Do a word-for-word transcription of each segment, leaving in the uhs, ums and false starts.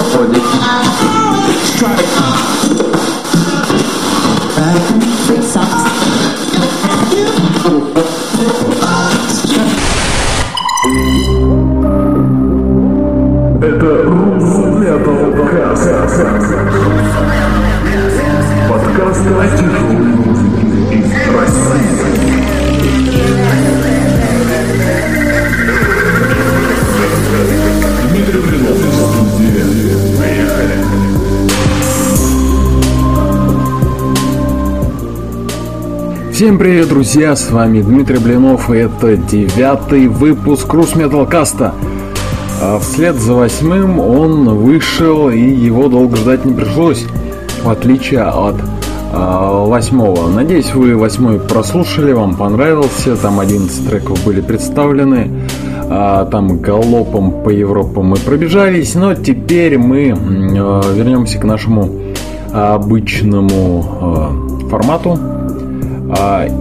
for the strike. Back free socks. Это Русметалкаст. Подкаст о тяжелой музыке из России. Дмитрий Блинов из студии. Поехали. Всем привет, друзья! С вами Дмитрий Блинов, и это девятый выпуск Русметалкаста. Вслед за восьмым он вышел, и его долго ждать не пришлось, в отличие от восьмого. Надеюсь, вы восьмой прослушали, вам понравился. Там одиннадцать треков были представлены. Там галопом по Европе мы пробежались. Но теперь мы вернемся к нашему обычному формату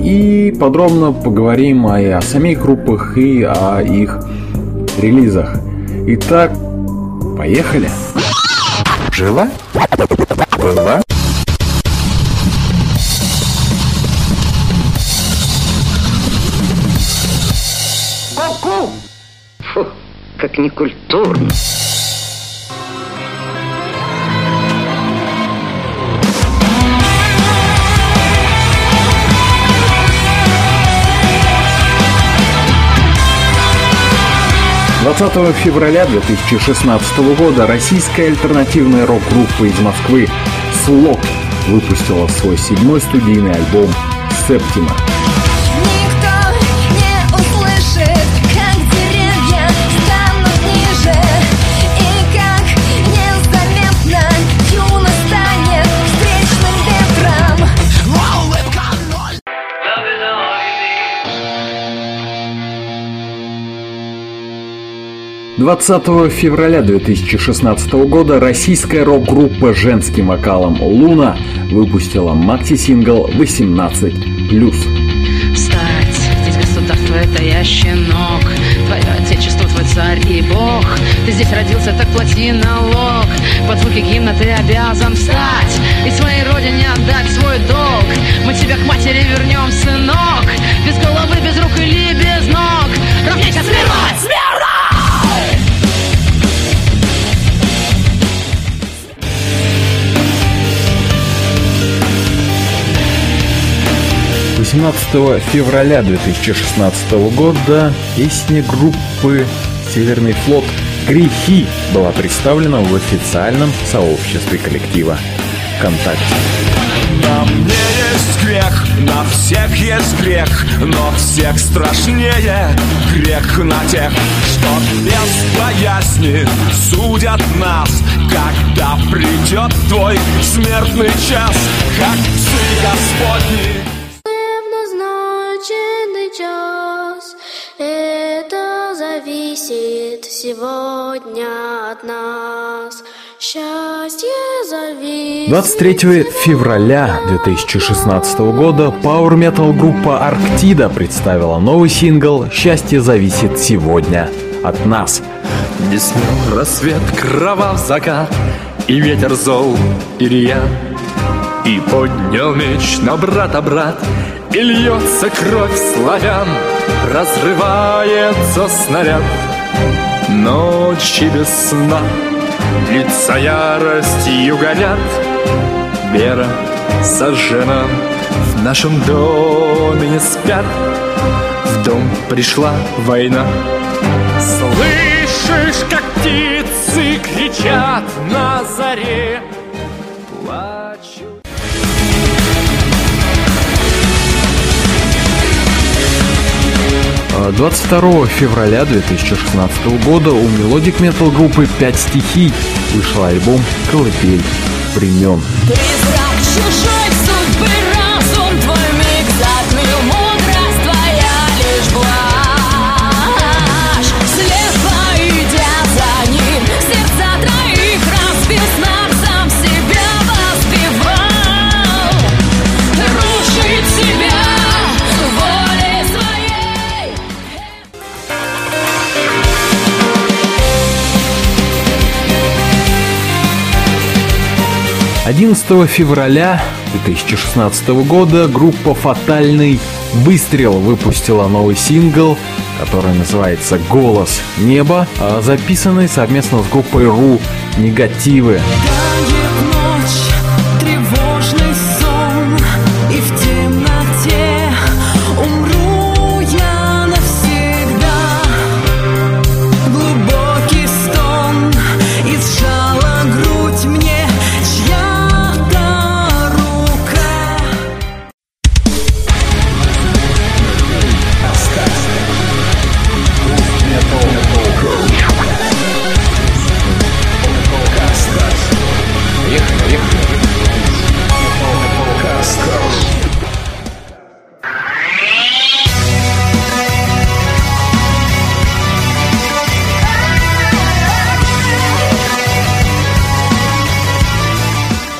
и подробно поговорим и о самих группах, и о их релизах. Итак, поехали. Жила? Была? Фу, как некультурно. двадцатого февраля две тысячи шестнадцатого года российская альтернативная рок-группа из Москвы «Слот» выпустила свой седьмой студийный альбом «Септима». двадцатого февраля две тысячи шестнадцатого года российская рок-группа с женским вокалом «Луна» выпустила макси-сингл восемнадцать плюс. Встать, здесь государство, это я щенок, твое отечество, твой царь и бог. Ты здесь родился, так плати налог, под звуки гимна ты обязан встать и своей родине отдать свой долг. Мы тебя к матери вернем, сынок, без головы, без рук или без ног. Равняйся, смирно, смирно! семнадцатого февраля две тысячи шестнадцатого года песня группы «Северный флот» «Грехи» была представлена в официальном сообществе коллектива ВКонтакте. На мне есть грех, на всех есть грех, но всех страшнее грех на тех, что без боязни судят нас, когда придет твой смертный час, как псы Господни. Это зависит сегодня от нас. Счастье зависит. двадцать третьего февраля две тысячи шестнадцатого года пауэр-метал группа «Арктида» представила новый сингл «Счастье зависит сегодня от нас». Не смел рассвет, кровав закат, и ветер зол, и рья, и поднял меч на брата брат, и льется кровь славян, разрывается снаряд ночи без сна, лица яростью горят, вера сожжена, в нашем доме не спят, в дом пришла война. Слышишь, как птицы кричат на заре? двадцать второго февраля две тысячи шестнадцатого года у мелодик метал группы «Пять стихий» вышел альбом «Колыбель времен». одиннадцатого февраля две тысячи шестнадцатого года группа «Фатальный выстрел» выпустила новый сингл, который называется «Голос неба», записанный совместно с группой «эр ю Негативы».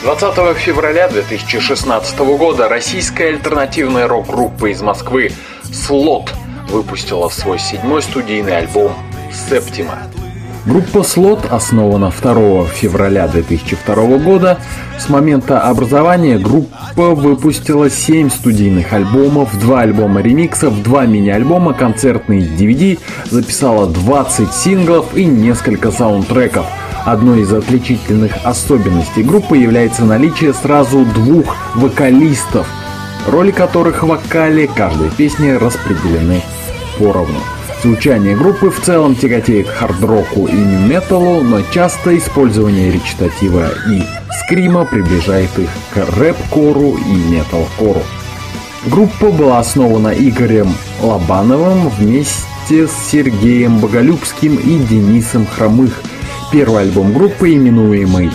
двадцатого февраля две тысячи шестнадцатого года российская альтернативная рок-группа из Москвы «Слот» выпустила свой седьмой студийный альбом «Септима». Группа «Слот» основана второго февраля две тысячи второго года. С момента образования группа выпустила семь студийных альбомов, два альбома ремиксов, два мини-альбома, концертный ди ви ди, записала двадцать синглов и несколько саундтреков. Одной из отличительных особенностей группы является наличие сразу двух вокалистов, роли которых в вокале каждой песни распределены поровну. Звучание группы в целом тяготеет хард-року и нью-металу, но часто использование речитатива и скрима приближает их к рэп-кору и метал-кору. Группа была основана Игорем Лобановым вместе с Сергеем Боголюбским и Денисом Хромых. Первый альбом группы, именуемый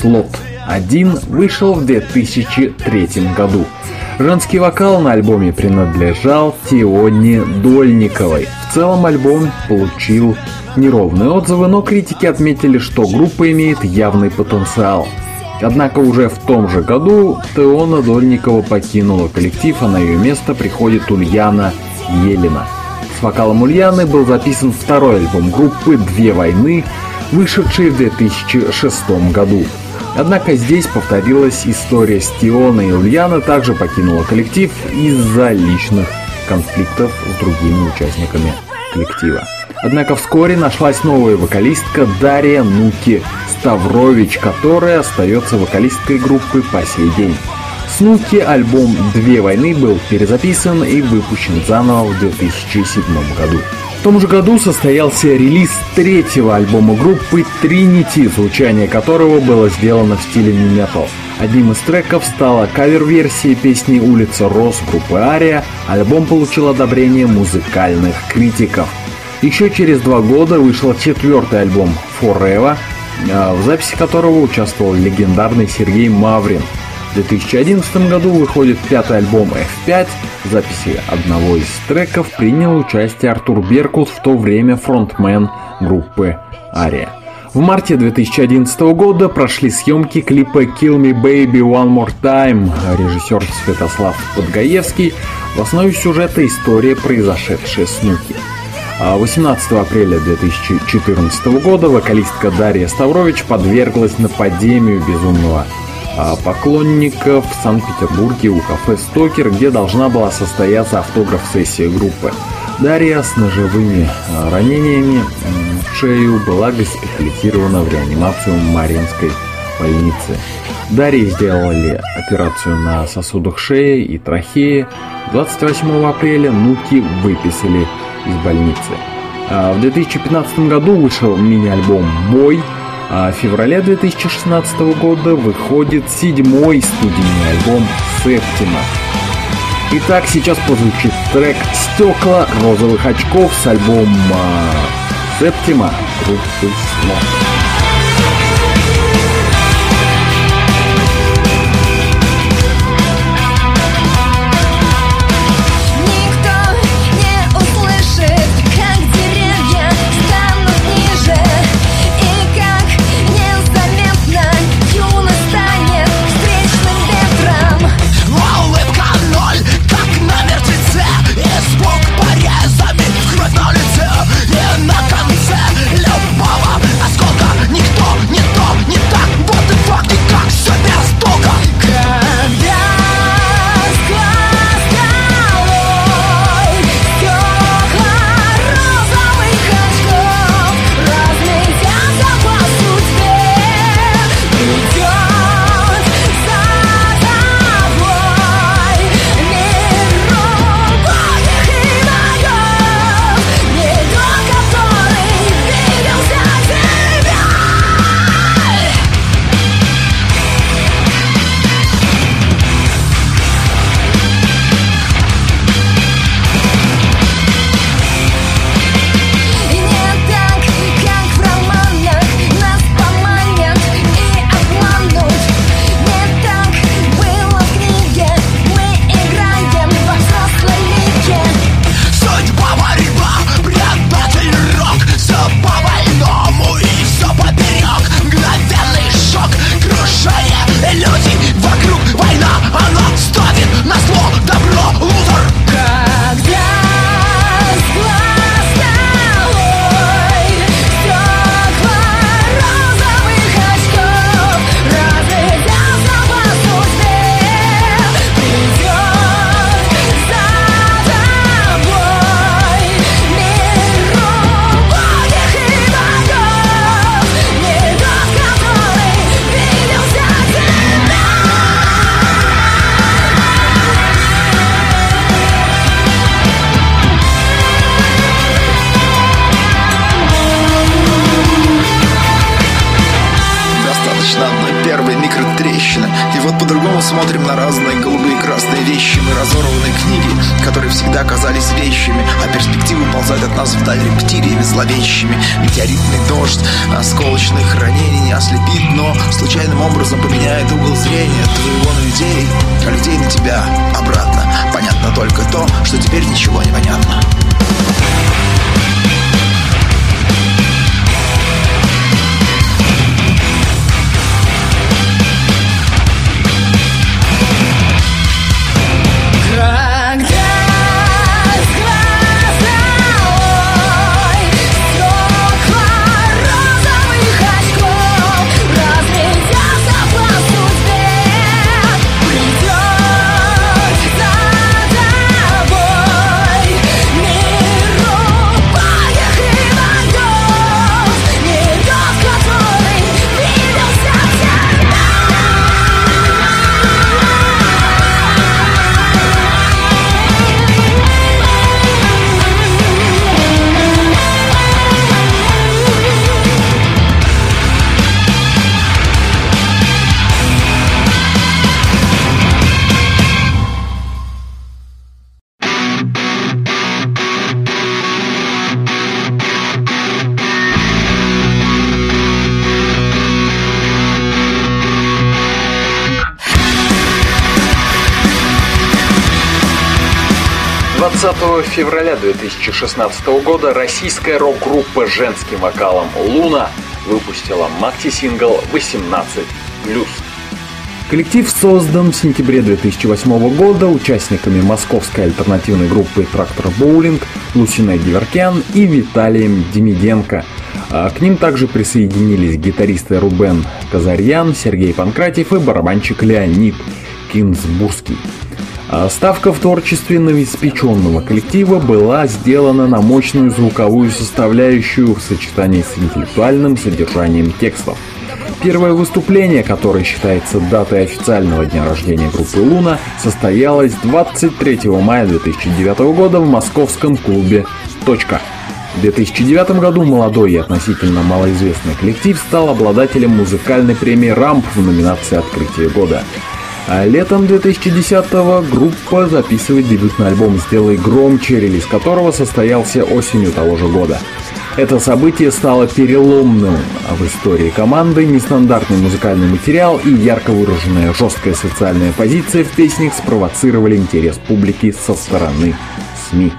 «Слот-один», вышел в две тысячи третьем году. Женский вокал на альбоме принадлежал Теоне Дольниковой. В целом альбом получил неровные отзывы, но критики отметили, что группа имеет явный потенциал. Однако уже в том же году Теона Дольникова покинула коллектив, а на ее место приходит Ульяна Елина. С вокалом Ульяны был записан второй альбом группы «Две войны», вышедший в две тысячи шестом году. Однако здесь повторилась история с Теоной, и Ульяна также покинула коллектив из-за личных конфликтов с другими участниками коллектива. Однако вскоре нашлась новая вокалистка Дарья «Нуки» Ставрович, которая остается вокалисткой группы по сей день. С «Нуки» альбом «Две войны» был перезаписан и выпущен заново в две тысячи седьмом году. В том же году состоялся релиз третьего альбома группы «Тринити», звучание которого было сделано в стиле нью-метал. Одним из треков стала кавер-версия песни «Улица Роз» группы «Ария». Альбом получил одобрение музыкальных критиков. Еще через два года вышел четвертый альбом «Forever», в записи которого участвовал легендарный Сергей Маврин. В две тысячи одиннадцатом году выходит пятый альбом эф пять. В записи одного из треков принял участие Артур Беркут, в то время фронтмен группы «Ария». В марте две тысячи одиннадцатого года прошли съемки клипа «Kill Me Baby One More Time». Режиссер Святослав Подгаевский. В основе сюжета история, произошедшая с «Нуки». восемнадцатого апреля две тысячи четырнадцатого года вокалистка Дарья Ставрович подверглась нападению безумного поклонника в Санкт-Петербурге у кафе «Стокер», где должна была состояться автограф-сессия группы. Дарья с ножевыми ранениями в шею была госпитализирована в реанимацию Мариинской больницы. Дарье сделали операцию на сосудах шеи и трахеи. двадцать восьмого апреля «Нуки» выписали из больницы. В две тысячи пятнадцатом году вышел мини-альбом «Бой». А в феврале две тысячи шестнадцатого года выходит седьмой студийный альбом «Септима». Итак, сейчас прозвучит трек «Стекла розовых очков» с альбома «Септима» группы «Слог». Сколько прикрыт трещина. И вот по-другому смотрим на разные голубые и красные вещи. Мы разорванные книги, которые всегда казались вещами, а перспективы ползают от нас вдаль рептилиями зловещими. Метеоритный дождь осколочных ранений не ослепит, но случайным образом поменяет угол зрения твоего на людей, а людей на тебя обратно. Понятно только то, что теперь ничего не понятно. двадцатого февраля две тысячи шестнадцатого года российская рок-группа с женским вокалом «Луна» выпустила макси-сингл «восемнадцать плюс». Коллектив создан в сентябре две тысячи восьмого года участниками московской альтернативной группы «Трактор Боулинг», Лусиной Геворкян и Виталием Демиденко. К ним также присоединились гитаристы Рубен Казарьян, Сергей Панкратьев и барабанщик Леонид Кинзбурский. Ставка в творчестве новоиспеченного коллектива была сделана на мощную звуковую составляющую в сочетании с интеллектуальным содержанием текстов. Первое выступление, которое считается датой официального дня рождения группы «Луна», состоялось двадцать третьего мая две тысячи девятого года в московском клубе «Точка». В две тысячи девятом году молодой и относительно малоизвестный коллектив стал обладателем музыкальной премии «Рамп» в номинации «Открытие года». А летом две тысячи десятого группа записывает дебютный альбом «Сделай громче», релиз которого состоялся осенью того же года. Это событие стало переломным в истории команды. Нестандартный музыкальный материал и ярко выраженная жесткая социальная позиция в песнях спровоцировали интерес публики со стороны СМИ.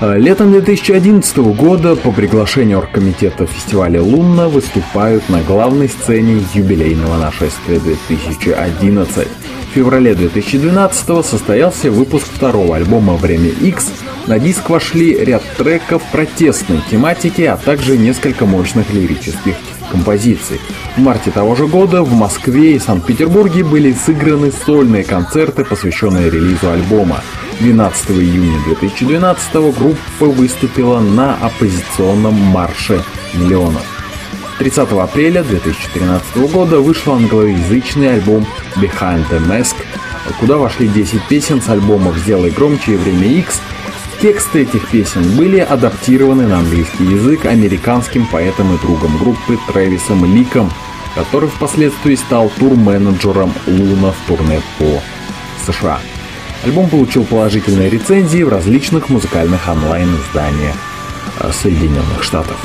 Летом две тысячи одиннадцатого года по приглашению оргкомитета фестиваля «Луна» выступают на главной сцене юбилейного нашествия две тысячи одиннадцатого. В феврале две тысячи двенадцатого состоялся выпуск второго альбома «Время X». На диск вошли ряд треков протестной тематики, а также несколько мощных лирических композиций. В марте того же года в Москве и Санкт-Петербурге были сыграны сольные концерты, посвященные релизу альбома. двенадцатого июня две тысячи двенадцатого группа выступила на оппозиционном марше миллионов. тридцатого апреля две тысячи тринадцатого года вышел англоязычный альбом «Behind the Mask», куда вошли десять песен с альбомов «Сделай громче» и «Время X». Тексты этих песен были адаптированы на английский язык американским поэтом и другом группы Трэвисом Ликом, который впоследствии стал тур-менеджером «Луна» в турне по США. Альбом получил положительные рецензии в различных музыкальных онлайн-изданиях Соединенных Штатов.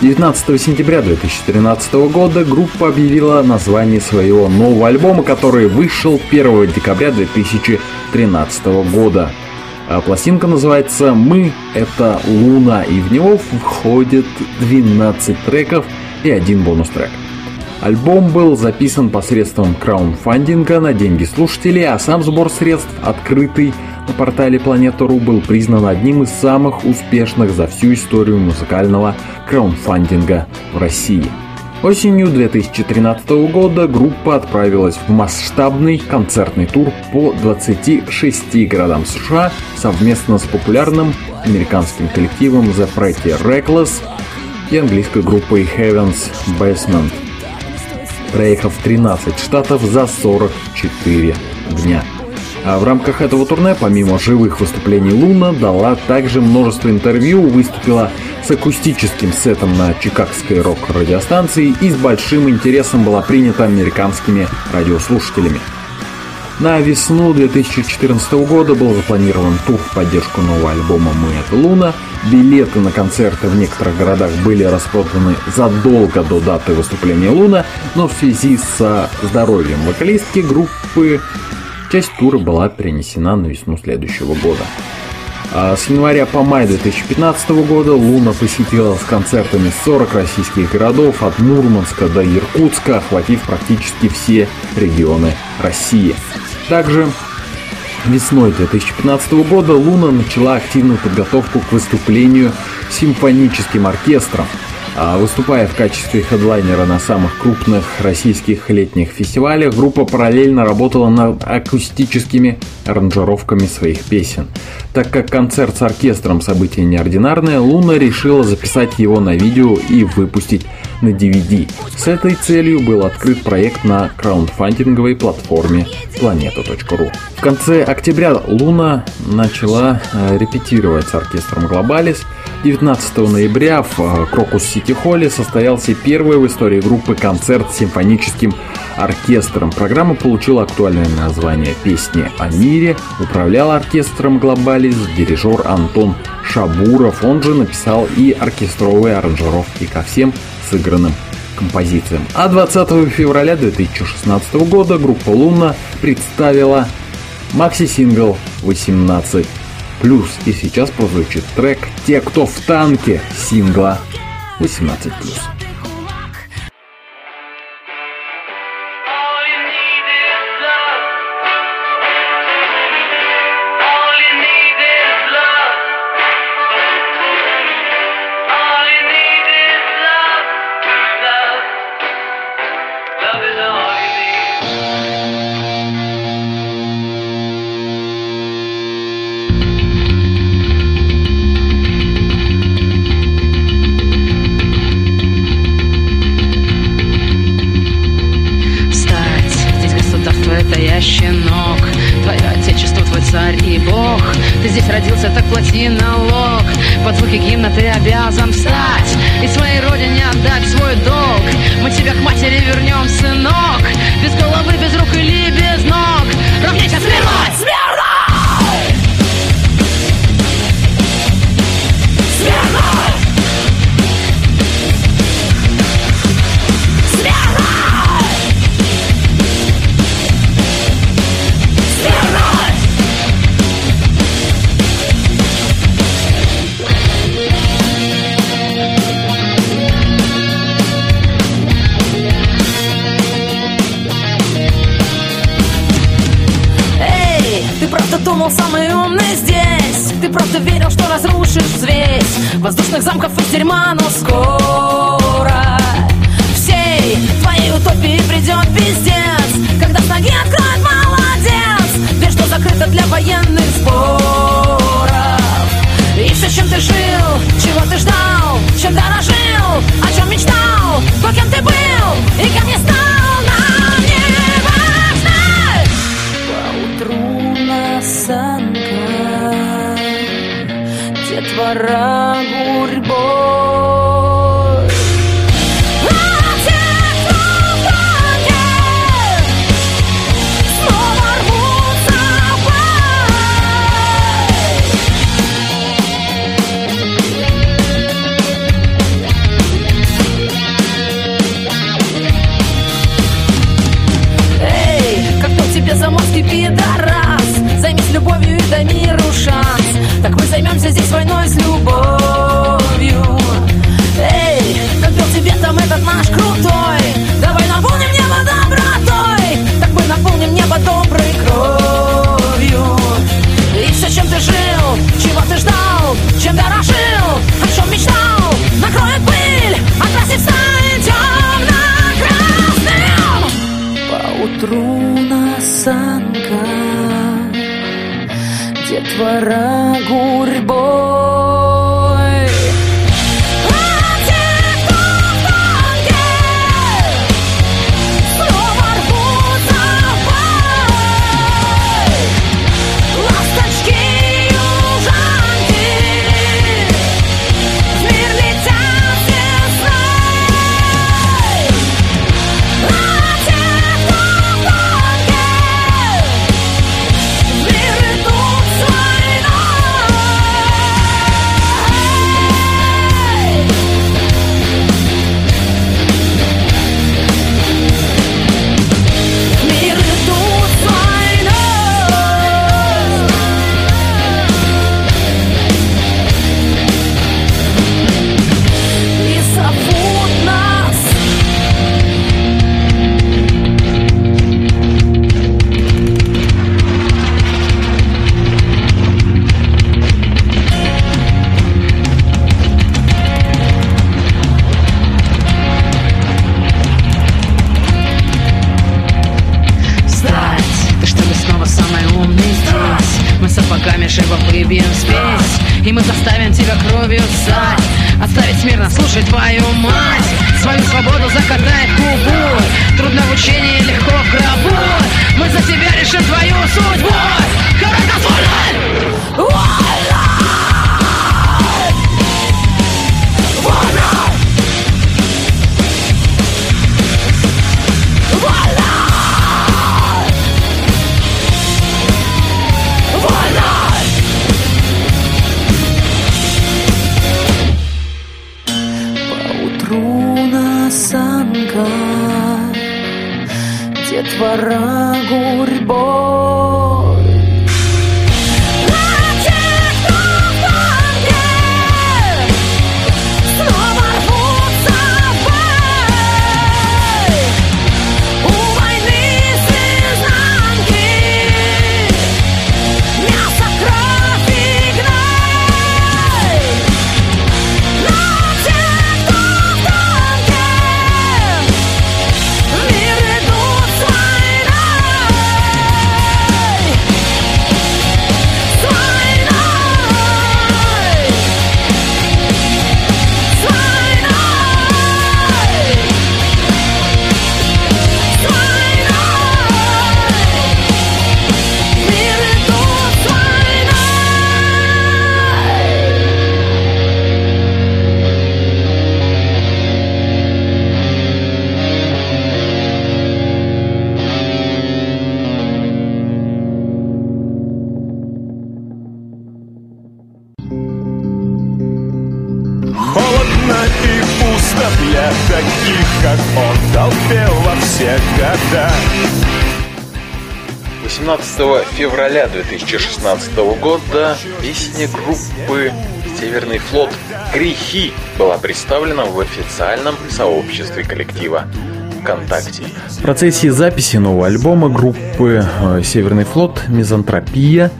девятнадцатого сентября две тысячи тринадцатого года группа объявила название своего нового альбома, который вышел первого декабря две тысячи тринадцатого года. Пластинка называется «Мы — это Луна», и в него входит двенадцать треков и один бонус-трек. Альбом был записан посредством краудфандинга на деньги слушателей, а сам сбор средств, открытый на портале Planeta.ru, был признан одним из самых успешных за всю историю музыкального краудфандинга в России. Осенью две тысячи тринадцатого года группа отправилась в масштабный концертный тур по двадцати шести городам США совместно с популярным американским коллективом The Pretty Reckless и английской группой Heaven's Basement, проехав тринадцать штатов за сорок четыре дня. А в рамках этого турне, помимо живых выступлений, «Луна» дала также множество интервью, выступила с акустическим сетом на чикагской рок-радиостанции и с большим интересом была принята американскими радиослушателями. На весну две тысячи четырнадцатого года был запланирован тур в поддержку нового альбома «Мы — это Луна». Билеты на концерты в некоторых городах были распроданы задолго до даты выступления «Луна», но в связи со здоровьем вокалистки группы часть тура была перенесена на весну следующего года. С января по май две тысячи пятнадцатого года «Луна» посетила с концертами сорок российских городов от Мурманска до Иркутска, охватив практически все регионы России. Также весной две тысячи пятнадцатого года «Луна» начала активную подготовку к выступлению с симфоническим оркестром. Выступая в качестве хедлайнера на самых крупных российских летних фестивалях, группа параллельно работала над акустическими аранжировками своих песен. Так как концерт с оркестром событие неординарное, «Луна» решила записать его на видео и выпустить на ди ви ди. С этой целью был открыт проект на краундфандинговой платформе планета точка ру. В конце октября «Луна» начала репетировать с оркестром Globalis. девятнадцатого ноября в Крокус-Сити-Холле состоялся первый в истории группы концерт с симфоническим оркестром. Программа получила актуальное название «Песни о мире». Управлял оркестром Globalis дирижер Антон Шабуров. Он же написал и оркестровые аранжировки ко всем сыгранным композициям. А двадцатого февраля две тысячи шестнадцатого года группа «Луна» представила макси-сингл «восемнадцать плюс». И сейчас прозвучит трек «Те, кто в танке» сингла «восемнадцать плюс». Воздушных замков из дерьма, но скоро всей твоей утопии придет пиздец, когда с ноги откроет молодец, дверь, что закрыта для военных сборов. И все, чем ты жил, чего ты ждал, чем дорожил, о чем мечтал, кто кем ты был и кем не стал, нам не важно. Поутру на санках детвора здесь войной с любовью. Эй, как был тебе там этот наш крутой? Давай наполним небо добротой, так мы наполним небо доброй кровью. И все, чем ты жил, чего ты ждал, чем дорожил, о чем мечтал, накроет пыль, окрасив сталь темно-красным. Поутру на санках детвора гурьбой. Мир перебьем спесь, и мы заставим тебя кровью ссать. Отставить смирно слушать твою мать. Свою свободу закатай в губу. Трудно в учении, легко в гробу. Мы за тебя решим твою судьбу. Коротко двора гурьбой. На чистом банке снова рвутся в бой. У войны с изнанки мясо, кровь и гной. На чистом банке мир идут свои. восемнадцатого февраля две тысячи шестнадцатого года песня группы «Северный флот» «Грехи» была представлена в официальном сообществе коллектива ВКонтакте. В процессе записи нового альбома группы «Северный флот» «Мизантропия»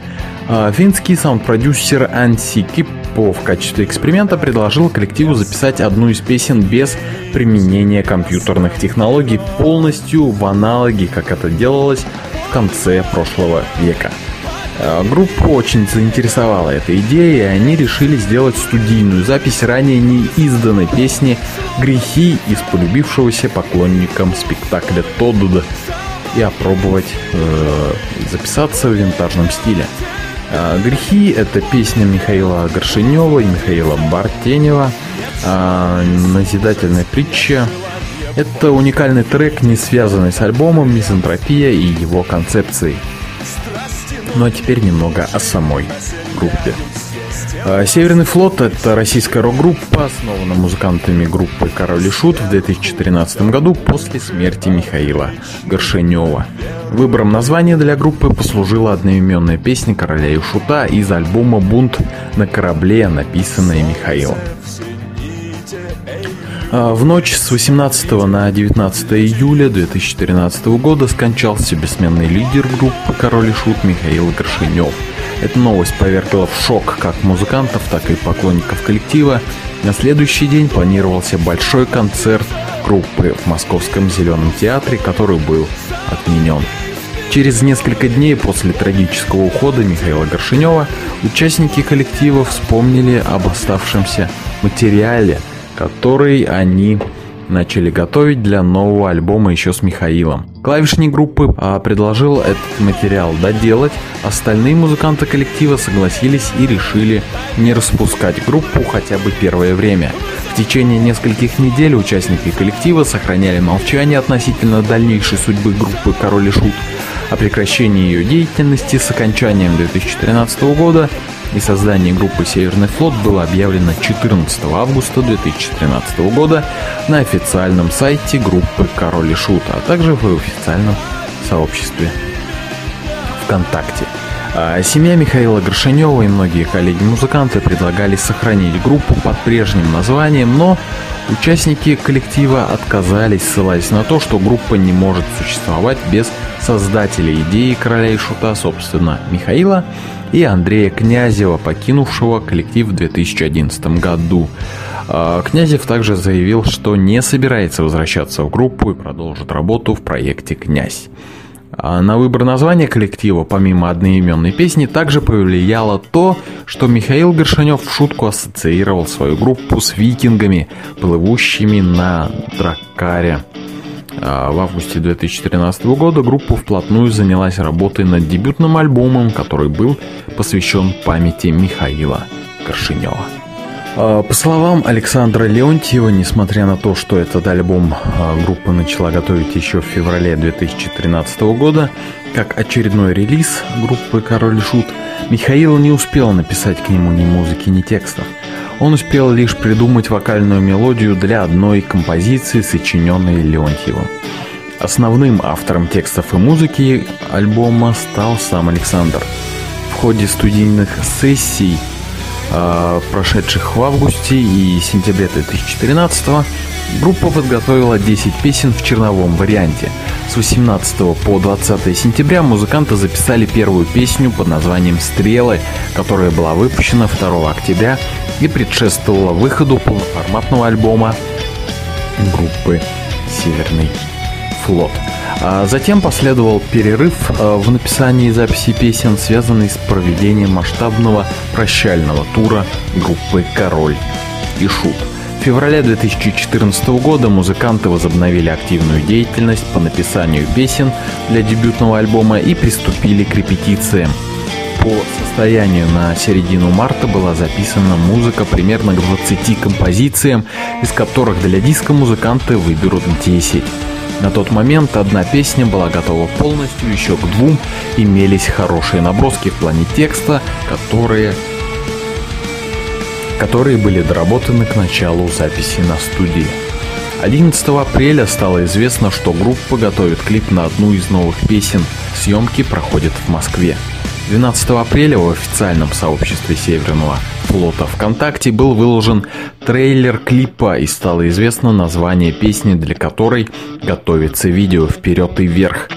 финский саунд-продюсер Анси Киппо в качестве эксперимента предложил коллективу записать одну из песен без применения компьютерных технологий, полностью в аналоге, как это делалось в конце прошлого века. Группу очень заинтересовала эта идея, и они решили сделать студийную запись ранее не изданной песни «Грехи» из полюбившегося поклонникам спектакля «Тодда» и опробовать э, записаться в винтажном стиле. «Грехи» — это песня Михаила Горшенева и Михаила Бартенева, назидательная притча. Это уникальный трек, не связанный с альбомом, «Мизантропия» и его концепцией. Ну а теперь немного о самой группе. «Северный флот» — это российская рок-группа, основана музыкантами группы «Король и Шут» в две тысячи тринадцатом году после смерти Михаила Горшенева. Выбором названия для группы послужила одноименная песня «Короля и Шута» из альбома «Бунт на корабле», написанная Михаилом. В ночь с восемнадцатого на девятнадцатое июля две тысячи тринадцатого года скончался бессменный лидер группы «Король и Шут» Михаил Горшенев. Эта новость повергла в шок как музыкантов, так и поклонников коллектива. На следующий день планировался большой концерт группы в Московском Зеленом театре, который был отменен. Через несколько дней после трагического ухода Михаила Горшенева участники коллектива вспомнили об оставшемся материале, который они начали готовить для нового альбома еще с Михаилом. Клавишник группы предложил этот материал доделать, остальные музыканты коллектива согласились и решили не распускать группу хотя бы первое время. В течение нескольких недель участники коллектива сохраняли молчание относительно дальнейшей судьбы группы «Король и Шут», о прекращении ее деятельности с окончанием две тысячи тринадцатого года и создании группы «Северный флот» было объявлено четырнадцатого августа две тысячи тринадцатого года на официальном сайте группы «Король и Шут», а также в официальном сообществе ВКонтакте. Семья Михаила Горшенева и многие коллеги-музыканты предлагали сохранить группу под прежним названием, но участники коллектива отказались, ссылаясь на то, что группа не может существовать без создателей идеи «Короля и Шута», собственно, Михаила и Андрея Князева, покинувшего коллектив в две тысячи одиннадцатом году. Князев также заявил, что не собирается возвращаться в группу и продолжит работу в проекте «Князь». На выбор названия коллектива, помимо одноименной песни, также повлияло то, что Михаил Горшенев в шутку ассоциировал свою группу с викингами, плывущими на Драккаре. В августе две тысячи тринадцатого года группа вплотную занялась работой над дебютным альбомом, который был посвящен памяти Михаила Горшенева. По словам Александра Леонтьева, несмотря на то, что этот альбом группа начала готовить еще в феврале две тысячи тринадцатого года, как очередной релиз группы «Король и Шут», Михаил не успел написать к нему ни музыки, ни текстов. Он успел лишь придумать вокальную мелодию для одной композиции, сочиненной Леонтьевым. Основным автором текстов и музыки альбома стал сам Александр. В ходе студийных сессий, прошедших в августе и сентябре две тысячи тринадцатого, группа подготовила десять песен в черновом варианте. С восемнадцатого по двадцатое сентября музыканты записали первую песню под названием «Стрелы», которая была выпущена второго октября и предшествовала выходу полноформатного альбома группы «Северный флот». А затем последовал перерыв в написании и записи песен, связанный с проведением масштабного прощального тура группы «Король и Шут». В феврале две тысячи четырнадцатого года музыканты возобновили активную деятельность по написанию песен для дебютного альбома и приступили к репетициям. По состоянию на середину марта была записана музыка примерно к двадцати композициям, из которых для диска музыканты выберут десять. На тот момент одна песня была готова полностью, еще к двум имелись хорошие наброски в плане текста, которые, которые были доработаны к началу записи на студии. одиннадцатого апреля стало известно, что группа готовит клип на одну из новых песен. Съемки проходят в Москве. двенадцатого апреля в официальном сообществе Северного флота ВКонтакте был выложен трейлер клипа, и стало известно название песни, для которой готовится видео «Вперед и вверх».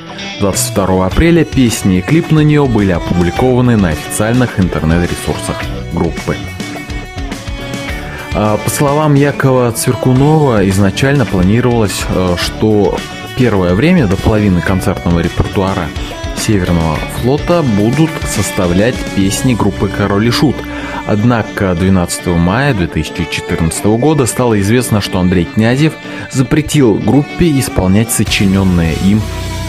двадцать второго апреля песни и клип на нее были опубликованы на официальных интернет-ресурсах группы. По словам Якова Цверкунова, изначально планировалось, что первое время до половины концертного репертуара Северного флота будут составлять песни группы «Король и Шут». Однако двенадцатого мая две тысячи четырнадцатого года стало известно, что Андрей Князев запретил группе исполнять сочиненные им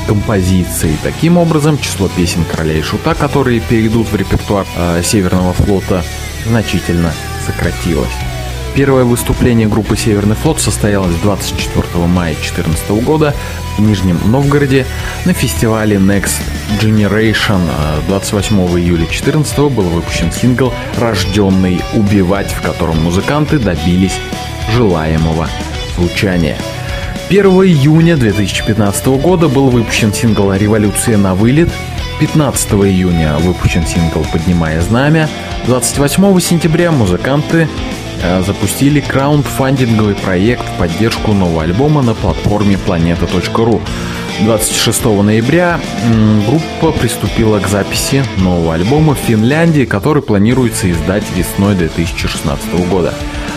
композиции. Таким образом, число песен «Короля и Шута», которые перейдут в репертуар э, Северного флота, значительно сократилось. Первое выступление группы «Северный флот» состоялось двадцать четвёртого мая две тысячи четырнадцатого года в Нижнем Новгороде на фестивале Next Generation. двадцать восьмого июля две тысячи четырнадцатого был выпущен сингл «Рожденный убивать», в котором музыканты добились желаемого звучания. первого июня две тысячи пятнадцатого года был выпущен сингл «Революция на вылет». пятнадцатого июня выпущен сингл «Поднимая знамя». двадцать восьмого сентября музыканты запустили краундфандинговый проект в поддержку нового альбома на платформе Planeta точка ру. двадцать шестого ноября группа приступила к записи нового альбома в Финляндии, который планируется издать весной две тысячи шестнадцатого года.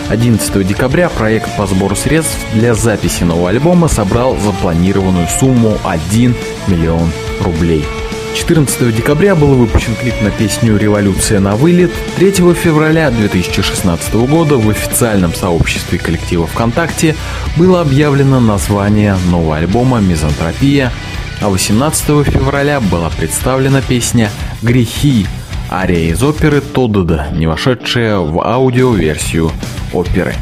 одиннадцатого декабря проект по сбору средств для записи нового альбома собрал запланированную сумму один миллион рублей. четырнадцатого декабря был выпущен клип на песню «Революция на вылет». третьего февраля две тысячи шестнадцатого года в официальном сообществе коллектива ВКонтакте было объявлено название нового альбома «Мизантропия», а восемнадцатого февраля была представлена песня «Грехи», ария из оперы «Тодда», не вошедшая в аудиоверсию оперы.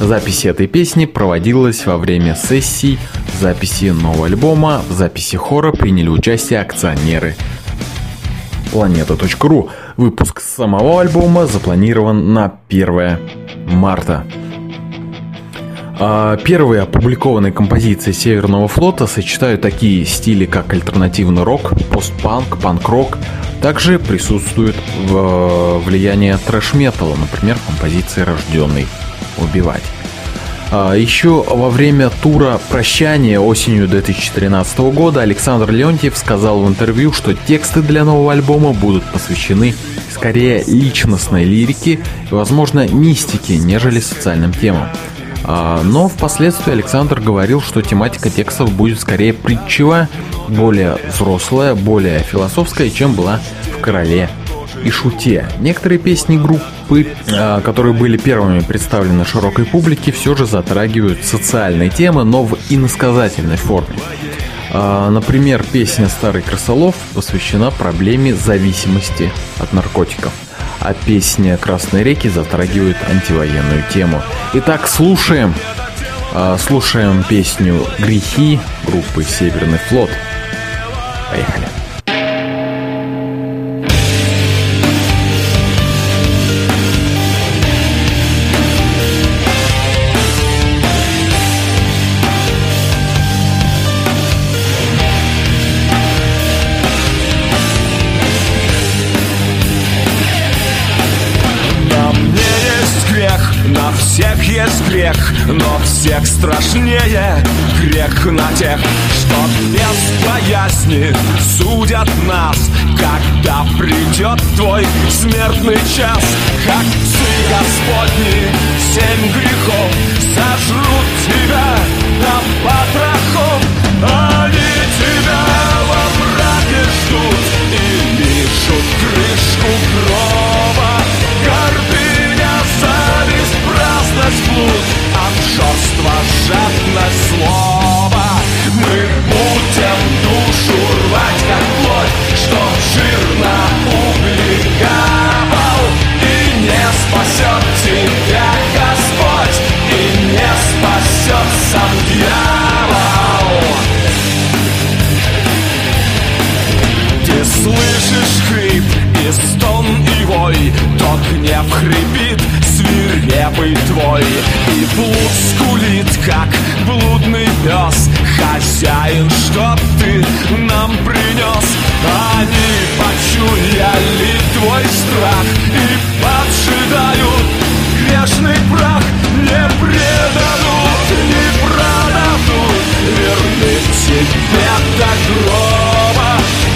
Запись этой песни проводилась во время сессий записи нового альбома. В записи хора приняли участие акционеры Planeta точка ру. Выпуск самого альбома запланирован на первого марта. Первые опубликованные композиции Северного флота сочетают такие стили, как альтернативный рок, постпанк, панк-рок. Также присутствует влияние трэш-металла, например, композиции «Рожденный убивать». Еще во время тура «Прощание» осенью две тысячи тринадцатого года Александр Леонтьев сказал в интервью, что тексты для нового альбома будут посвящены скорее личностной лирике и, возможно, мистике, нежели социальным темам. Но впоследствии Александр говорил, что тематика текстов будет скорее притчева, более взрослая, более философская, чем была в «Короле и Шуте». Некоторые песни группы, которые были первыми представлены широкой публике, все же затрагивают социальные темы, но в иносказательной форме. Например, песня «Старый крысолов» посвящена проблеме зависимости от наркотиков, а песня «Красные реки» затрагивает антивоенную тему. Итак, слушаем, слушаем песню «Грехи» группы «Северный флот». Поехали. Но всех страшнее грех на тех, что без поясни судят нас, когда придет твой смертный час. Как псы господни, семь грехов сожрут тебя до потрохов. Они тебя во мраке ждут и лишут крышку гроба. Гордыня, зависть, праздность, блуд, обжорство, жадность, злоба. Мы будем душу рвать, как плоть, чтоб жирно углегавал. И не спасет тебя Господь, и не спасет сам дьявол. Ты слышишь хрип и стон и вой, тот гнев хрипит, свирепый твой, и блуд скулит, как блудный пес. Хозяин, что ты нам принес? Они почуяли твой страх и поджидают грешный прах. Не предадут, не продадут, верны тебе до гроба.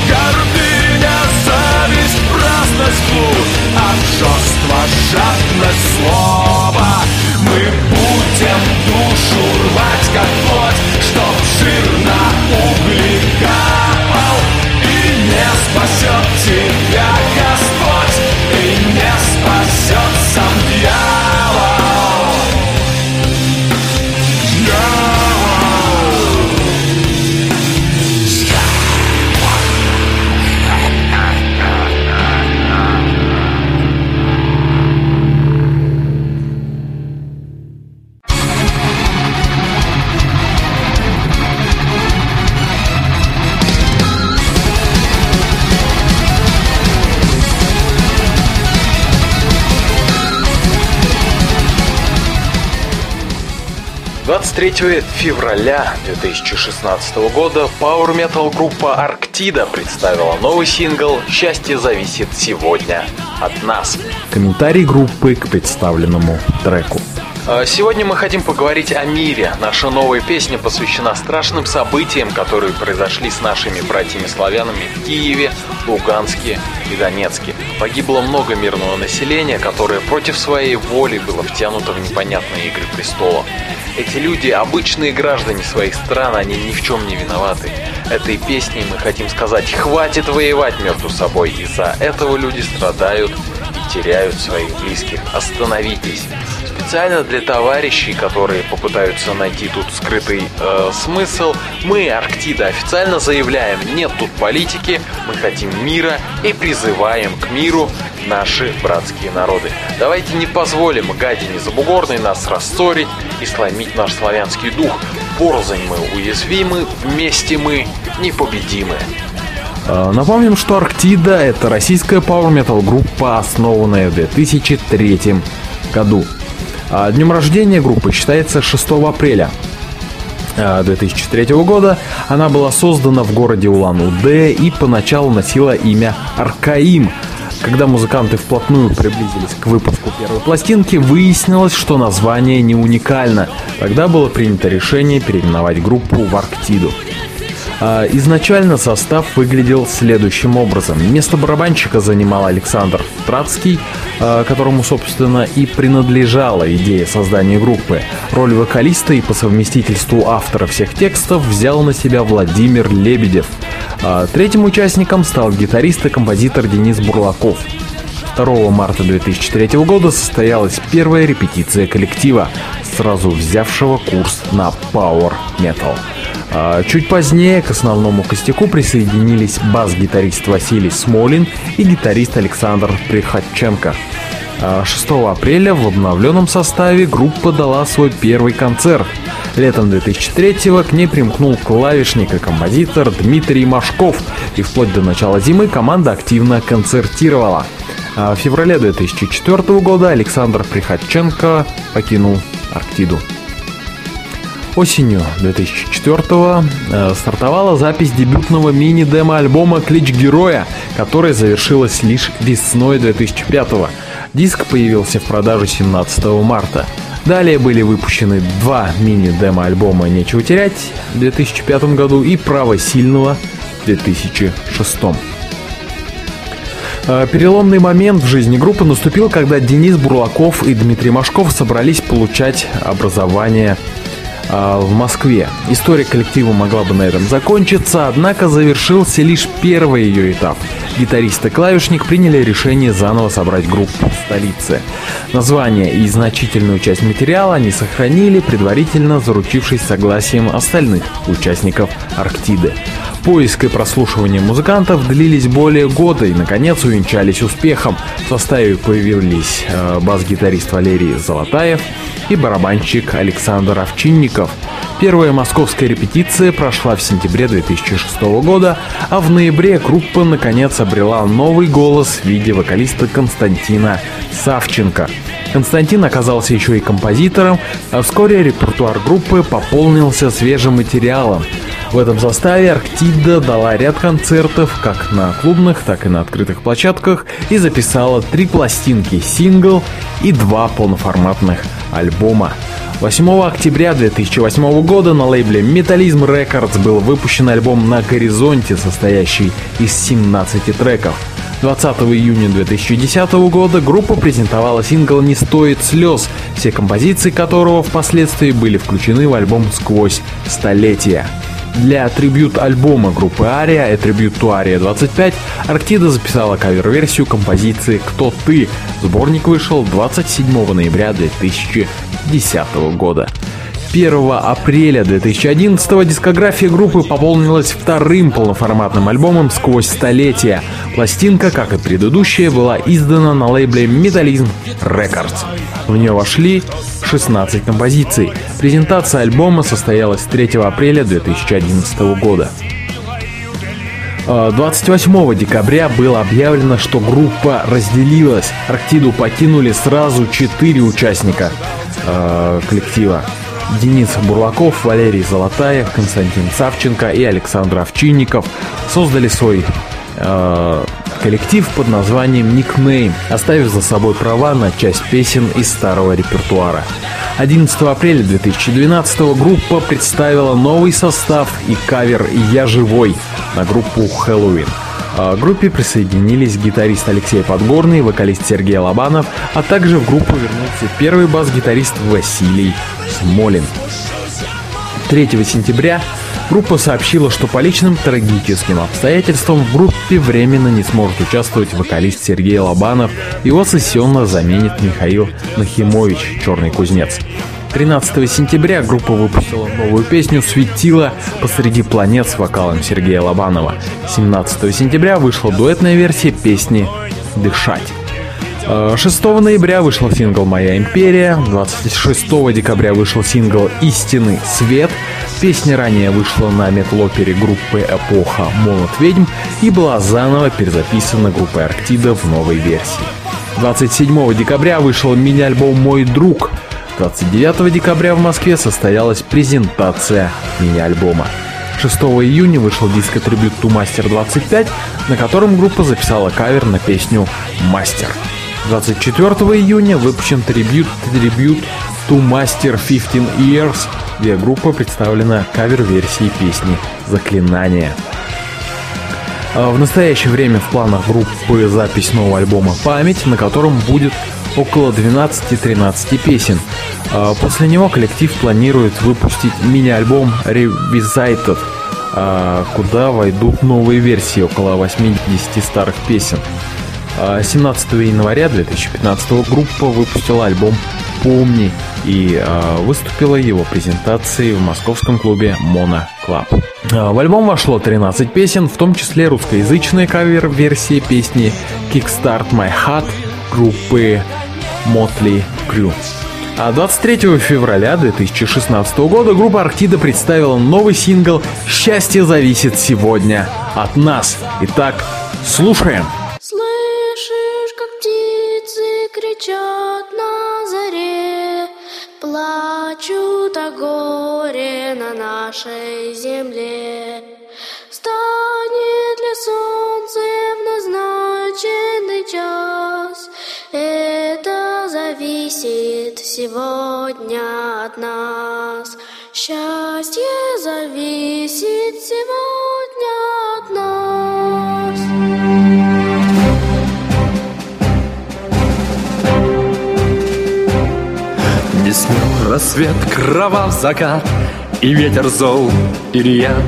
Гордыня, зависть, праздность, блуд, обжорство, жадность, злоба. Мы будем душу рвать, как плоть, чтоб жирно угли капал. И не спасет тебя Господь, и не спасет сам дьявол. двадцать третьего февраля две тысячи шестнадцатого года пауэр-метал-группа «Арктида» представила новый сингл «Счастье зависит сегодня от нас». Комментарий группы к представленному треку. Сегодня мы хотим поговорить о мире. Наша новая песня посвящена страшным событиям, которые произошли с нашими братьями-славянами в Киеве, Луганске и Донецке. Погибло много мирного населения, которое против своей воли было втянуто в непонятные игры престолов. Эти люди – обычные граждане своих стран, они ни в чем не виноваты. Этой песней мы хотим сказать: хватит воевать между собой, из-за этого люди страдают и теряют своих близких. Остановитесь. Специально для товарищей, которые попытаются найти тут скрытый э, смысл, мы, «Арктида», официально заявляем: нет тут политики, мы хотим мира и призываем к миру наши братские народы. Давайте не позволим гадине забугорной нас рассорить и сломить наш славянский дух. Порознь мы уязвимы, вместе мы непобедимы. Напомним, что «Арктида» — это российская пауэр-метал-группа, основанная в две тысячи третьем году. Днем рождения группы считается шестого апреля две тысячи третьего года. Она была создана в городе Улан-Удэ и поначалу носила имя «Аркаим». Когда музыканты вплотную приблизились к выпуску первой пластинки, выяснилось, что название не уникально. Тогда было принято решение переименовать группу в «Арктиду». Изначально состав выглядел следующим образом. Место барабанщика занимал Александр Трацкий, которому, собственно, и принадлежала идея создания группы. Роль вокалиста и по совместительству автора всех текстов взял на себя Владимир Лебедев. Третьим участником стал гитарист и композитор Денис Бурлаков. второго марта две тысячи третьего года состоялась первая репетиция коллектива, сразу взявшего курс на Power Metal. Чуть позднее к основному костяку присоединились бас-гитарист Василий Смолин и гитарист Александр Приходченко. шестого апреля в обновленном составе группа дала свой первый концерт. Летом две тысячи третьего к ней примкнул клавишник и композитор Дмитрий Машков, и вплоть до начала зимы команда активно концертировала. В феврале две тысячи четвёртого года Александр Приходченко покинул Арктиду. Осенью две тысячи четвёртого стартовала запись дебютного мини-демо-альбома «Клич Героя», которая завершилась лишь весной две тысячи пятого. Диск появился в продаже семнадцатого марта. Далее были выпущены два мини-демо-альбома «Нечего терять» в две тысячи пятом году и «Право сильного» в две тысячи шестом. Переломный момент в жизни группы наступил, когда Денис Бурлаков и Дмитрий Машков собрались получать образование в Москве. История коллектива могла бы на этом закончиться, однако завершился лишь первый ее этап. Гитарист и клавишник приняли решение заново собрать группу в столице. Название и значительную часть материала они сохранили, предварительно заручившись согласием остальных участников «Арктиды». Поиск и прослушивание музыкантов длились более года и, наконец, увенчались успехом. В составе появились бас-гитарист Валерий Золотаев и барабанщик Александр Овчинников. Первая московская репетиция прошла в сентябре две тысячи шестого года, а в ноябре группа, наконец, обрела новый голос в виде вокалиста Константина Савченко. Константин оказался еще и композитором, а вскоре репертуар группы пополнился свежим материалом. В этом составе «Арктида» дала ряд концертов как на клубных, так и на открытых площадках и записала три пластинки, сингл и два полноформатных альбома. восьмого октября две тысячи восьмого года на лейбле Metalism Records был выпущен альбом «На горизонте», состоящий из семнадцати треков. двадцатого июня две тысячи десятого года группа презентовала сингл «Не стоит слез», все композиции которого впоследствии были включены в альбом «Сквозь столетия». Для трибьют-альбома группы Ария, «Tribute to Aria двадцать пять», Арктида записала кавер-версию композиции «Кто ты?». Сборник вышел двадцать седьмого ноября две тысячи десятого года. первого апреля две тысячи одиннадцатого дискография группы пополнилась вторым полноформатным альбомом «Сквозь столетия». Пластинка, как и предыдущая, была издана на лейбле Metalism Records. В нее вошли шестнадцать композиций. Презентация альбома состоялась третьего апреля две тысячи одиннадцатого года. двадцать восьмого декабря было объявлено, что группа разделилась. Арктиду покинули сразу четыре участника э, коллектива. Денис Бурлаков, Валерий Золотаев, Константин Савченко и Александр Овчинников создали свой э, коллектив под названием «Никнейм», оставив за собой права на часть песен из старого репертуара. одиннадцатого апреля две тысячи двенадцатого группа представила новый состав и кавер «Я живой» на группу «Хэллоуин». К группе присоединились гитарист Алексей Подгорный, вокалист Сергей Лобанов, а также в группу вернулся первый бас-гитарист Василий Смолин. третьего сентября группа сообщила, что по личным трагическим обстоятельствам в группе временно не сможет участвовать вокалист Сергей Лобанов, его сессионно заменит Михаил Нахимович, «Черный кузнец». тринадцатого сентября группа выпустила новую песню «Светило посреди планет» с вокалом Сергея Лобанова. семнадцатого сентября вышла дуэтная версия песни «Дышать». шестого ноября вышел сингл «Моя империя», двадцать шестого декабря вышел сингл «Истинный свет». Песня ранее вышла на метал-опере группы «Эпоха Молот Ведьм» и была заново перезаписана группой «Арктида» в новой версии. двадцать седьмого декабря вышел мини-альбом «Мой друг». двадцать девятого декабря в Москве состоялась презентация мини-альбома. шестого июня вышел диск «Tribute to Master двадцать пять», на котором группа записала кавер на песню «Мастер». двадцать четвёртого июня выпущен трибьют, трибьют To Master fifteen years, где группа представлена кавер-версией песни «Заклинание». В настоящее время в планах группы запись нового альбома «Память», на котором будет около двенадцати-тринадцати песен. После него коллектив планирует выпустить мини-альбом «Revisited», куда войдут новые версии, около восьмидесяти старых песен. семнадцатого января две тысячи пятнадцатого группа выпустила альбом «Помни» и выступила его презентацией в московском клубе «Моно Клаб». В альбом вошло тринадцать песен, в том числе русскоязычные кавер-версии песни «Kickstart My Heart» группы Motley Crue. А двадцать третьего февраля две тысячи шестнадцатого года группа «Арктида» представила новый сингл «Счастье зависит сегодня от нас». Итак, слушаем. Слышишь, как птицы кричат на заре, плачут о горе на нашей земле. Станет ли солнце в назначенный час? Это зависит сегодня от нас. Счастье зависит сегодня от нас. Не смел рассвет, кровав закат, и ветер зол, и рьян,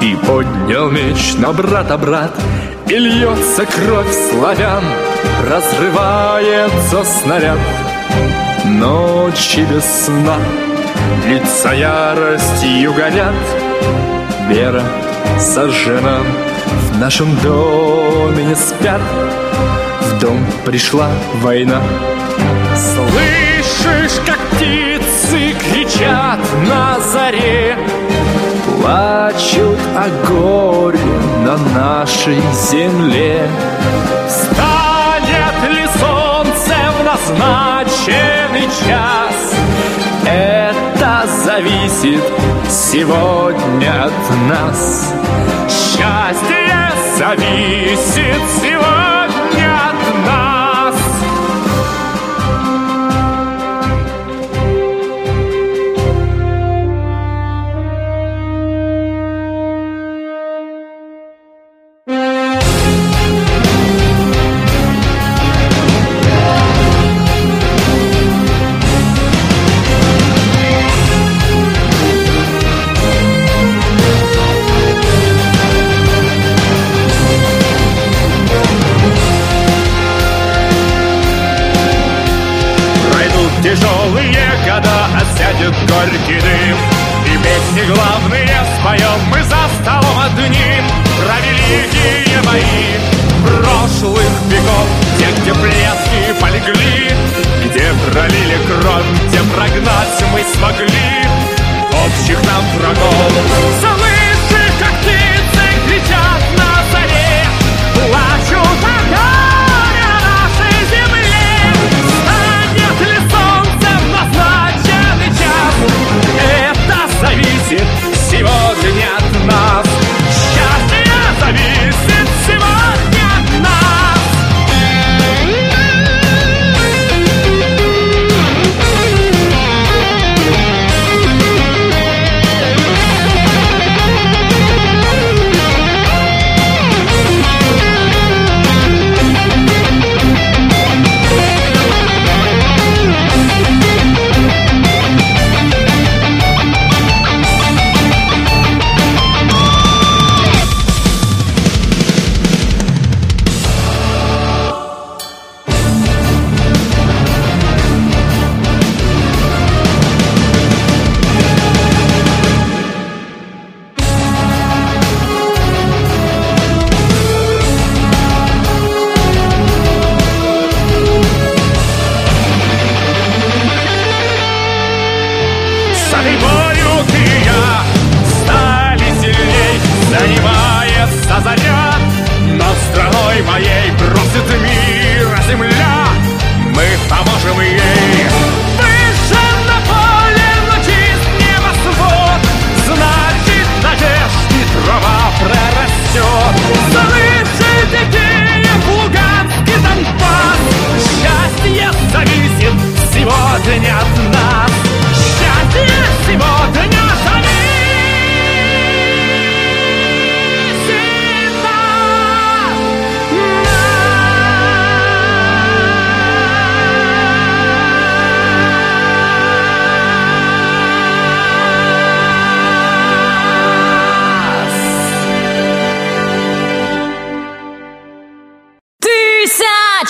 и поднял меч на брата брат, и льется кровь славян. Разрывается снаряд ночи без сна, лица яростью горят, вера сожжена. В нашем доме не спят, в дом пришла война. Слышишь, как птицы кричат на заре, плачут о горе на нашей земле. Назначенный час, это зависит сегодня от нас. Счастье зависит сегодня от нас. Тяжелые года, осядет горький дым, и песни главные споем мы за столом одним. Про великие бои прошлых веков, те, где плески полегли, где пролили кровь, где прогнать мы смогли общих нам врагов. Слышишь, как птицы кричат на заре, плачут о горе на нашей земле. Зависит сегодня от нас. Счастье зависит сегодня от нас.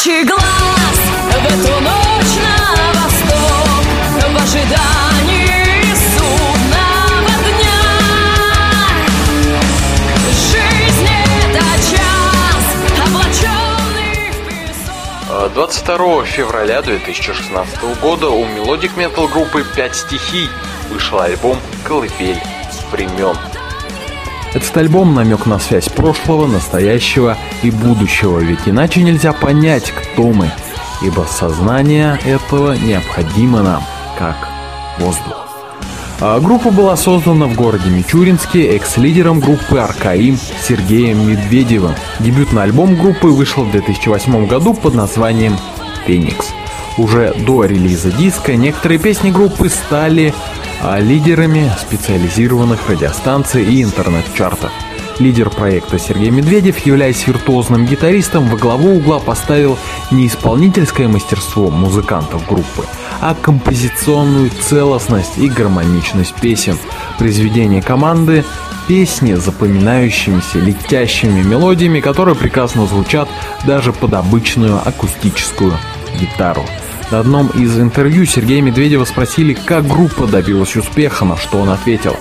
тысячи глаз в эту ночь на восток, в ожидании судного дня. Жизнь — это час, облаченный в песок. двадцать второго февраля две тысячи шестнадцатого года у мелодик метал-группы «Пять стихий» вышел альбом «Колыбель времен». Этот альбом — намек на связь прошлого, настоящего и будущего, ведь иначе нельзя понять, кто мы, ибо сознание этого необходимо нам, как воздух. А группа была создана в городе Мичуринске экс-лидером группы Аркаим Сергеем Медведевым. Дебютный альбом группы вышел в две тысячи восьмом году под названием «Феникс». Уже до релиза диска некоторые песни группы стали лидерами специализированных радиостанций и интернет-чартов. Лидер проекта Сергей Медведев, являясь виртуозным гитаристом, во главу угла поставил не исполнительское мастерство музыкантов группы, а композиционную целостность и гармоничность песен. Произведение команды — песни с запоминающимися летящими мелодиями, которые прекрасно звучат даже под обычную акустическую гитару. На одном из интервью Сергея Медведева спросили, как группа добилась успеха, на что он ответил: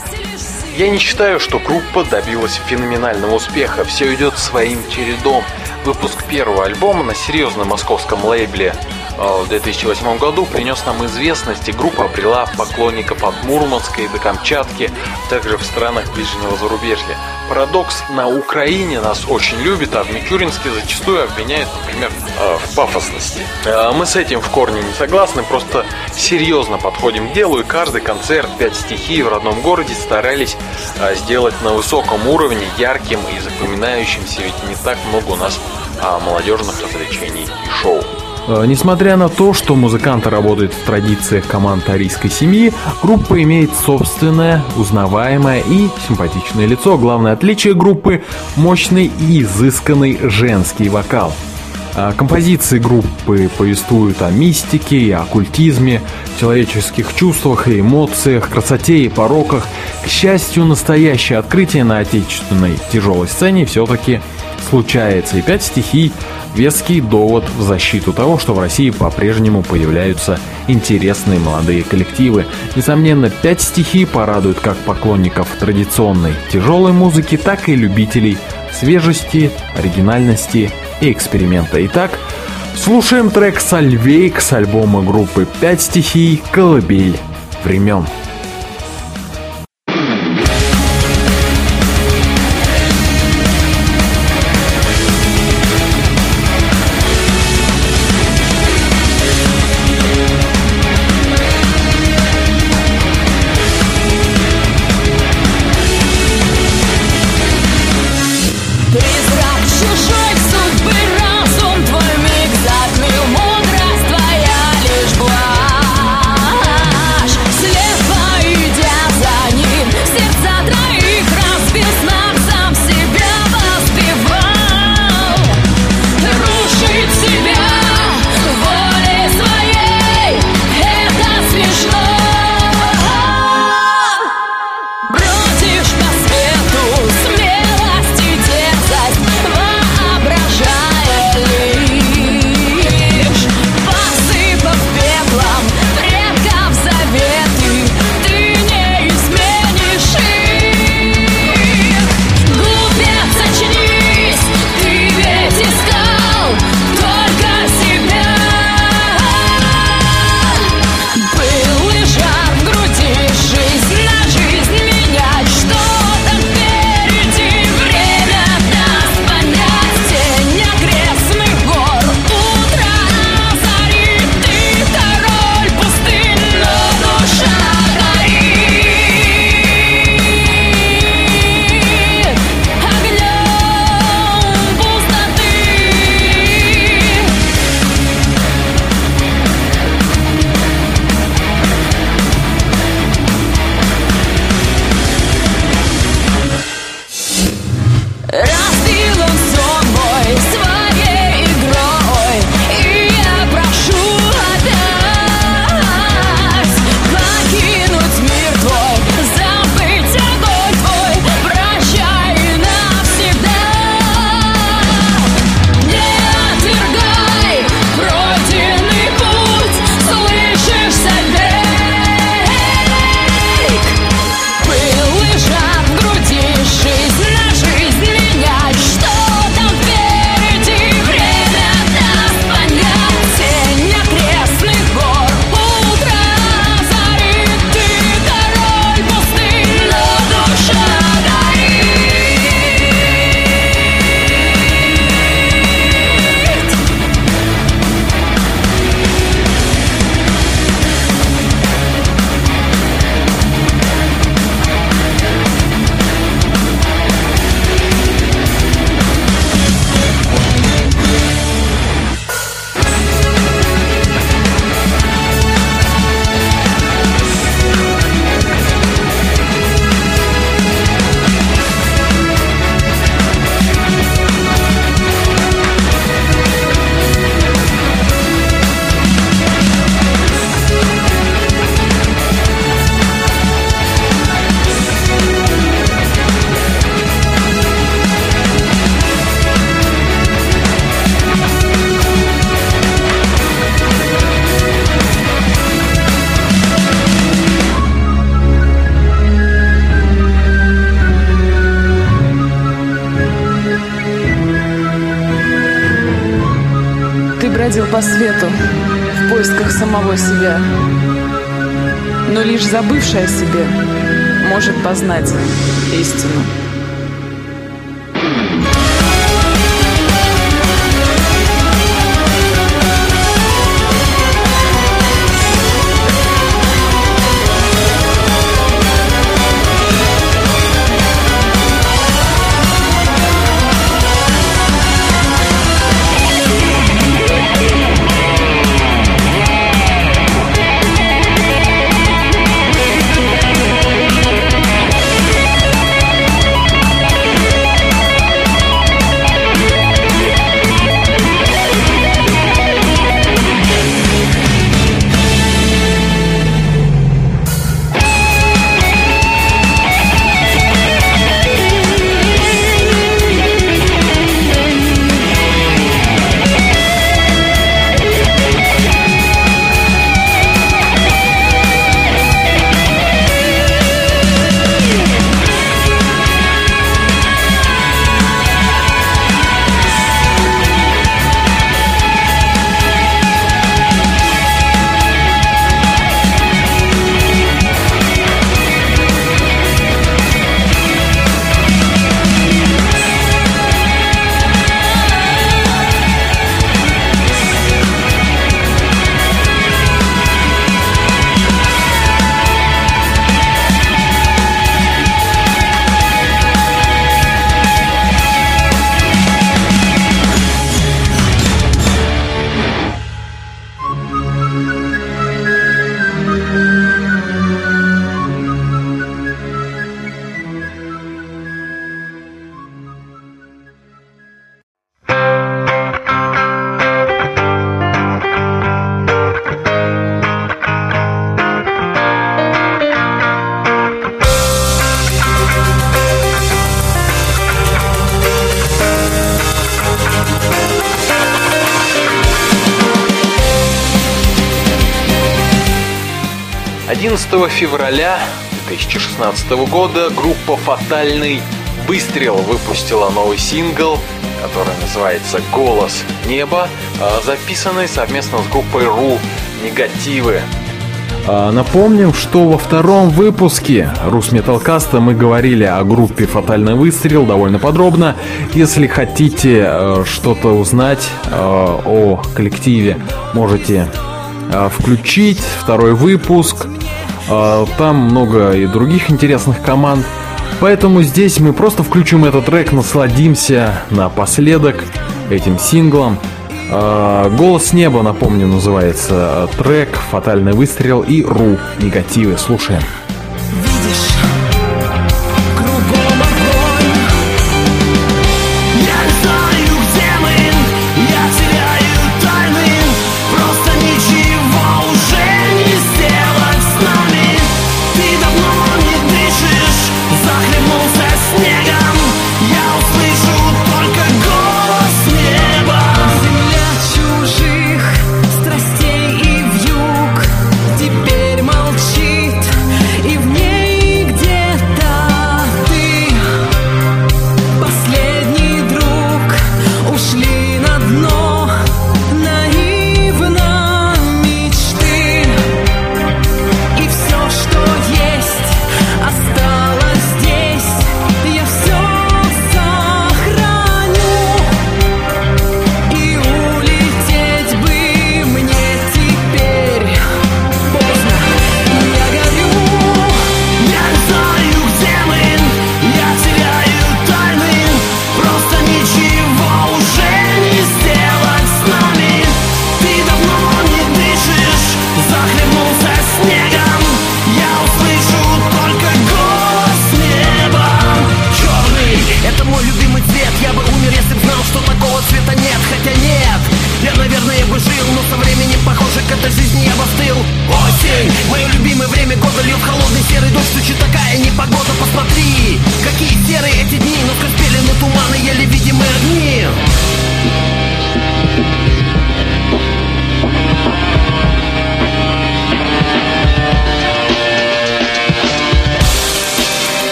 «Я не считаю, что группа добилась феноменального успеха. Все идет своим чередом. Выпуск первого альбома на серьезном московском лейбле в две тысячи восьмом году принес нам известность, и группа обрела поклонников от Мурманска и до Камчатки, также в странах ближнего зарубежья. Парадокс, на Украине нас очень любят, а в Мичуринске зачастую обвиняют, например, в пафосности. Мы с этим в корне не согласны, просто серьезно подходим к делу, и каждый концерт «Пять стихий» в родном городе старались сделать на высоком уровне, ярким и запоминающимся, ведь не так много у нас молодежных развлечений и шоу». Несмотря на то, что музыканты работают в традициях команд арийской семьи, группа имеет собственное, узнаваемое и симпатичное лицо. Главное отличие группы – мощный и изысканный женский вокал. Композиции группы повествуют о мистике и оккультизме, человеческих чувствах и эмоциях, красоте и пороках. К счастью, настоящее открытие на отечественной тяжелой сцене все-таки случается, и «Пять стихий» — веский довод в защиту того, что в России по-прежнему появляются интересные молодые коллективы. Несомненно, «Пять стихий» порадует как поклонников традиционной тяжелой музыки, так и любителей свежести, оригинальности и эксперимента. Итак, слушаем трек «Сальвейк» с альбома группы «Пять стихий» «Колыбель времен». Слепо бродил по свету в поисках самого себя, но лишь забывший о себе может познать истину. одиннадцатого февраля две тысячи шестнадцатого года группа «Фатальный выстрел» выпустила новый сингл, который называется «Голос неба», записанный совместно с группой «эр ю Негативы». Напомним, что во втором выпуске Русметалкаста мы говорили о группе «Фатальный выстрел» довольно подробно. Если хотите что-то узнать о коллективе, можете включить второй выпуск. Там много и других интересных команд. Поэтому здесь мы просто включим этот трек, насладимся напоследок этим синглом. «Голос неба», напомню, называется трек, «Фатальный выстрел» и «эр ю Негативы». Слушаем.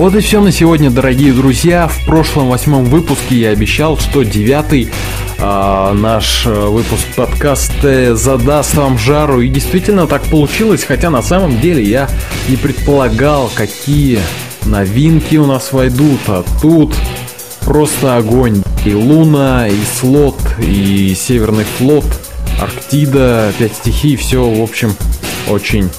Вот и все на сегодня, дорогие друзья. В прошлом восьмом выпуске я обещал, что девятый э, наш выпуск подкаста задаст вам жару. И действительно так получилось, хотя на самом деле я не предполагал, какие новинки у нас войдут. А тут просто огонь. И Луна, и Слот, и Северный флот, Арктида, Пять стихий. Все, в общем, очень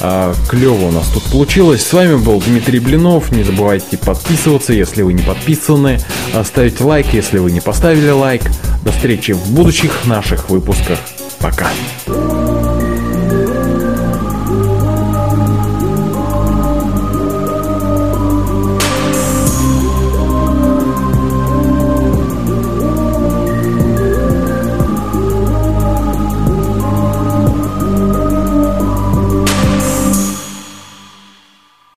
А, клево у нас тут получилось. С вами был Дмитрий Блинов. Не забывайте подписываться, если вы не подписаны, ставить лайк, если вы не поставили лайк. До встречи в будущих наших выпусках. Пока.